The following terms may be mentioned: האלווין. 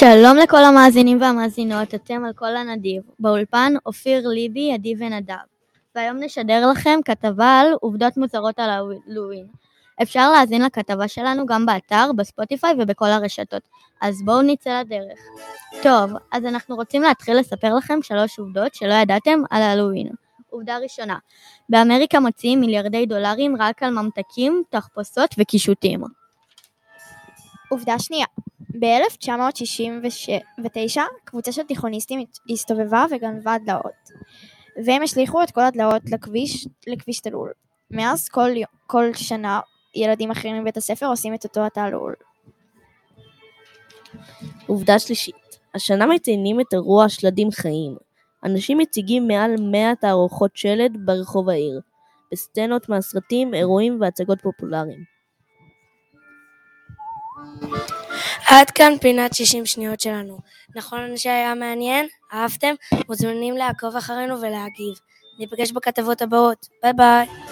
שלום לכל המאזינים והמאזינות, אתם על כל הנדיב, באולפן אופיר ליבי, עדי ונדב. והיום נשדר לכם כתבה על עובדות מוזרות על האלווין. אפשר להאזין לכתבה שלנו גם באתר, בספוטיפיי ובכל הרשתות. אז בואו נצא לדרך. טוב, אז אנחנו רוצים להתחיל לספר לכם 3 עובדות שלא ידעתם על האלווין. עובדה ראשונה, באמריקה מוציאים $מיליארדי רק על ממתקים, תחפושות וקישוטים. עובדה שנייה, ב-1969 קבוצה של תיכוניסטים הסתובבה וגנבה דלאות, והם השליחו את כל הדלאות לכביש תלול. מאז כל שנה ילדים אחרים מבית הספר עושים את אותו התעלול. עובדה שלישית, השנה מציינים את אירוע השלדים חיים. אנשים מציגים מעל 100 תערוכות שלד ברחוב העיר, בסצנות מהסרטים, אירועים והצגות פופולריים. עד כאן פינת 60 שניות שלנו. נכון שהיה מעניין? אהבתם? מוזמנים לעקוב אחרינו ולהגיב. ניפגש בכתבות הבאות. ביי ביי.